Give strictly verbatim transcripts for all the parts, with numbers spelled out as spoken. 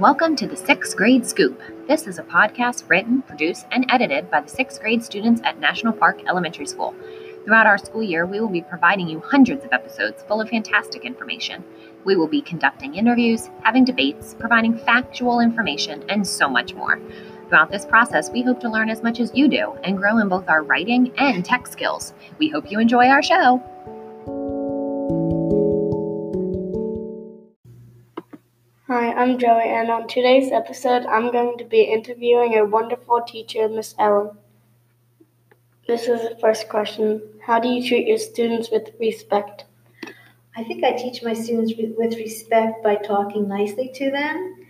Welcome to the Sixth Grade Scoop. This is a podcast written, produced, and edited by the sixth grade students at National Park Elementary School. Throughout our school year, we will be providing you hundreds of episodes full of fantastic information. We will be conducting interviews, having debates, providing factual information, and so much more. Throughout this process, we hope to learn as much as you do and grow in both our writing and tech skills. We hope you enjoy our show. Hi, I'm Joey, and on today's episode, I'm going to be interviewing a wonderful teacher, Miz Elling. This is the first question. How do you treat your students with respect? I think I teach my students with respect by talking nicely to them,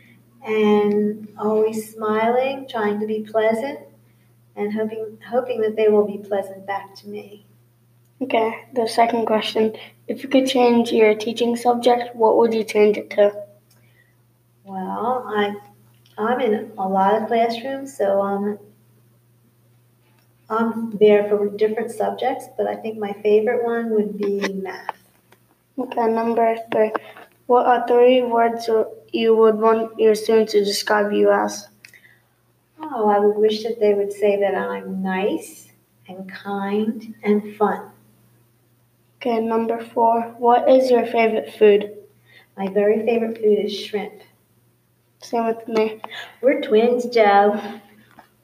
and always smiling, trying to be pleasant, and hoping hoping that they will be pleasant back to me. Okay, the second question. If you could change your teaching subject, what would you change it to? Well, I, I'm in a lot of classrooms, so um, I'm there for different subjects, but I think my favorite one would be math. Okay, number three. What are three words you would want your students to describe you as? Oh, I would wish that they would say that I'm nice and kind and fun. Okay, number four. What is your favorite food? My very favorite food is shrimp. Same with me. We're twins, Joe.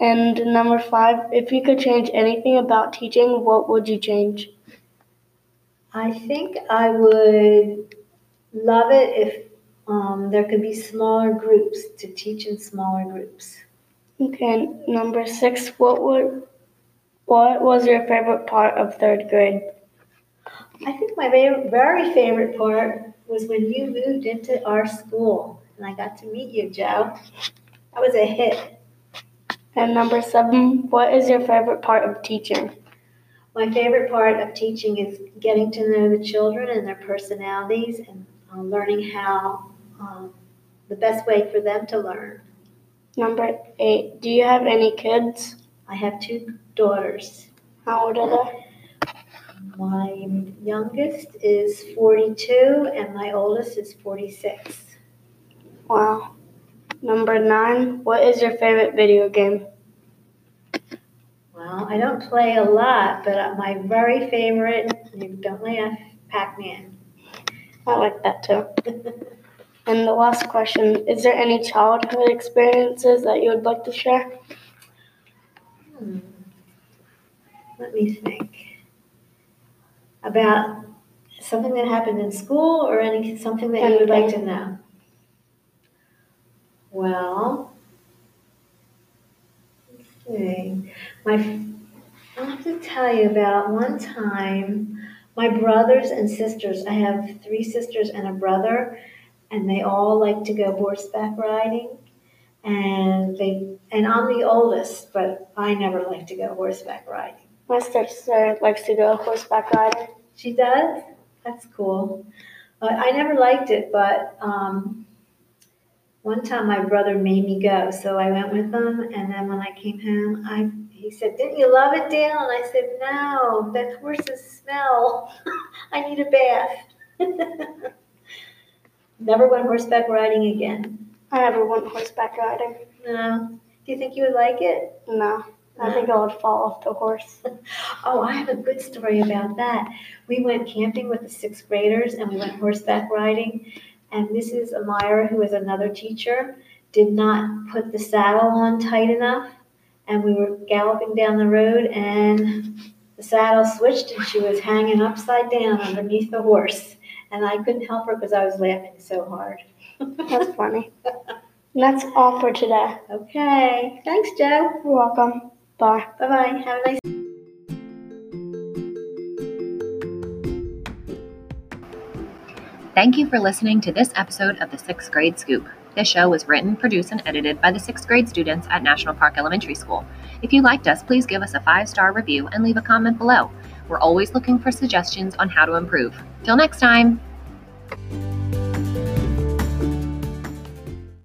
And number five. If you could change anything about teaching, what would you change? I think I would love it if um, there could be smaller groups, to teach in smaller groups. Okay, number six, what would, what was your favorite part of third grade? I think my very, very favorite part was when you moved into our school, and I got to meet you, Joe. That was a hit. And number seven, what is your favorite part of teaching? My favorite part of teaching is getting to know the children and their personalities and uh, learning how um, the best way for them to learn. Number eight, do you have any kids? I have two daughters. How old are they? My youngest is forty-two and my oldest is forty-six. Wow. Number nine, what is your favorite video game? Well, I don't play a lot, but my very favorite, you don't laugh, Pac-Man. I like that too. And the last question, is there any childhood experiences that you would like to share? Hmm. Let me think. About something that happened in school or any something that Anything. you would like to know? Well, thing. My, I have to tell you about one time, my brothers and sisters, I have three sisters and a brother, and they all like to go horseback riding, and they and I'm the oldest, but I never like to go horseback riding. My sister likes to go horseback riding. She does? That's cool. But I never liked it, but um one time my brother made me go, so I went with him, and then when I came home, I he said, "Didn't you love it, Dale?" And I said, "No, that horses smell. I need a bath." Never went horseback riding again. I never went horseback riding. No. Do you think you would like it? No. I think I would fall off the horse. Oh, I have a good story about that. We went camping with the sixth graders, and we went horseback riding. And Missus Amira, who is another teacher, did not put the saddle on tight enough. And we were galloping down the road, and the saddle switched, and she was hanging upside down underneath the horse. And I couldn't help her because I was laughing so hard. That's funny. That's all for today. Okay. Thanks, Joe. You're welcome. Bye. Bye-bye. Have a nice day. Thank you for listening to this episode of the Sixth Grade Scoop. This show was written, produced, and edited by the sixth grade students at National Park Elementary School. If you liked us, please give us a five-star review and leave a comment below. We're always looking for suggestions on how to improve. Till next time!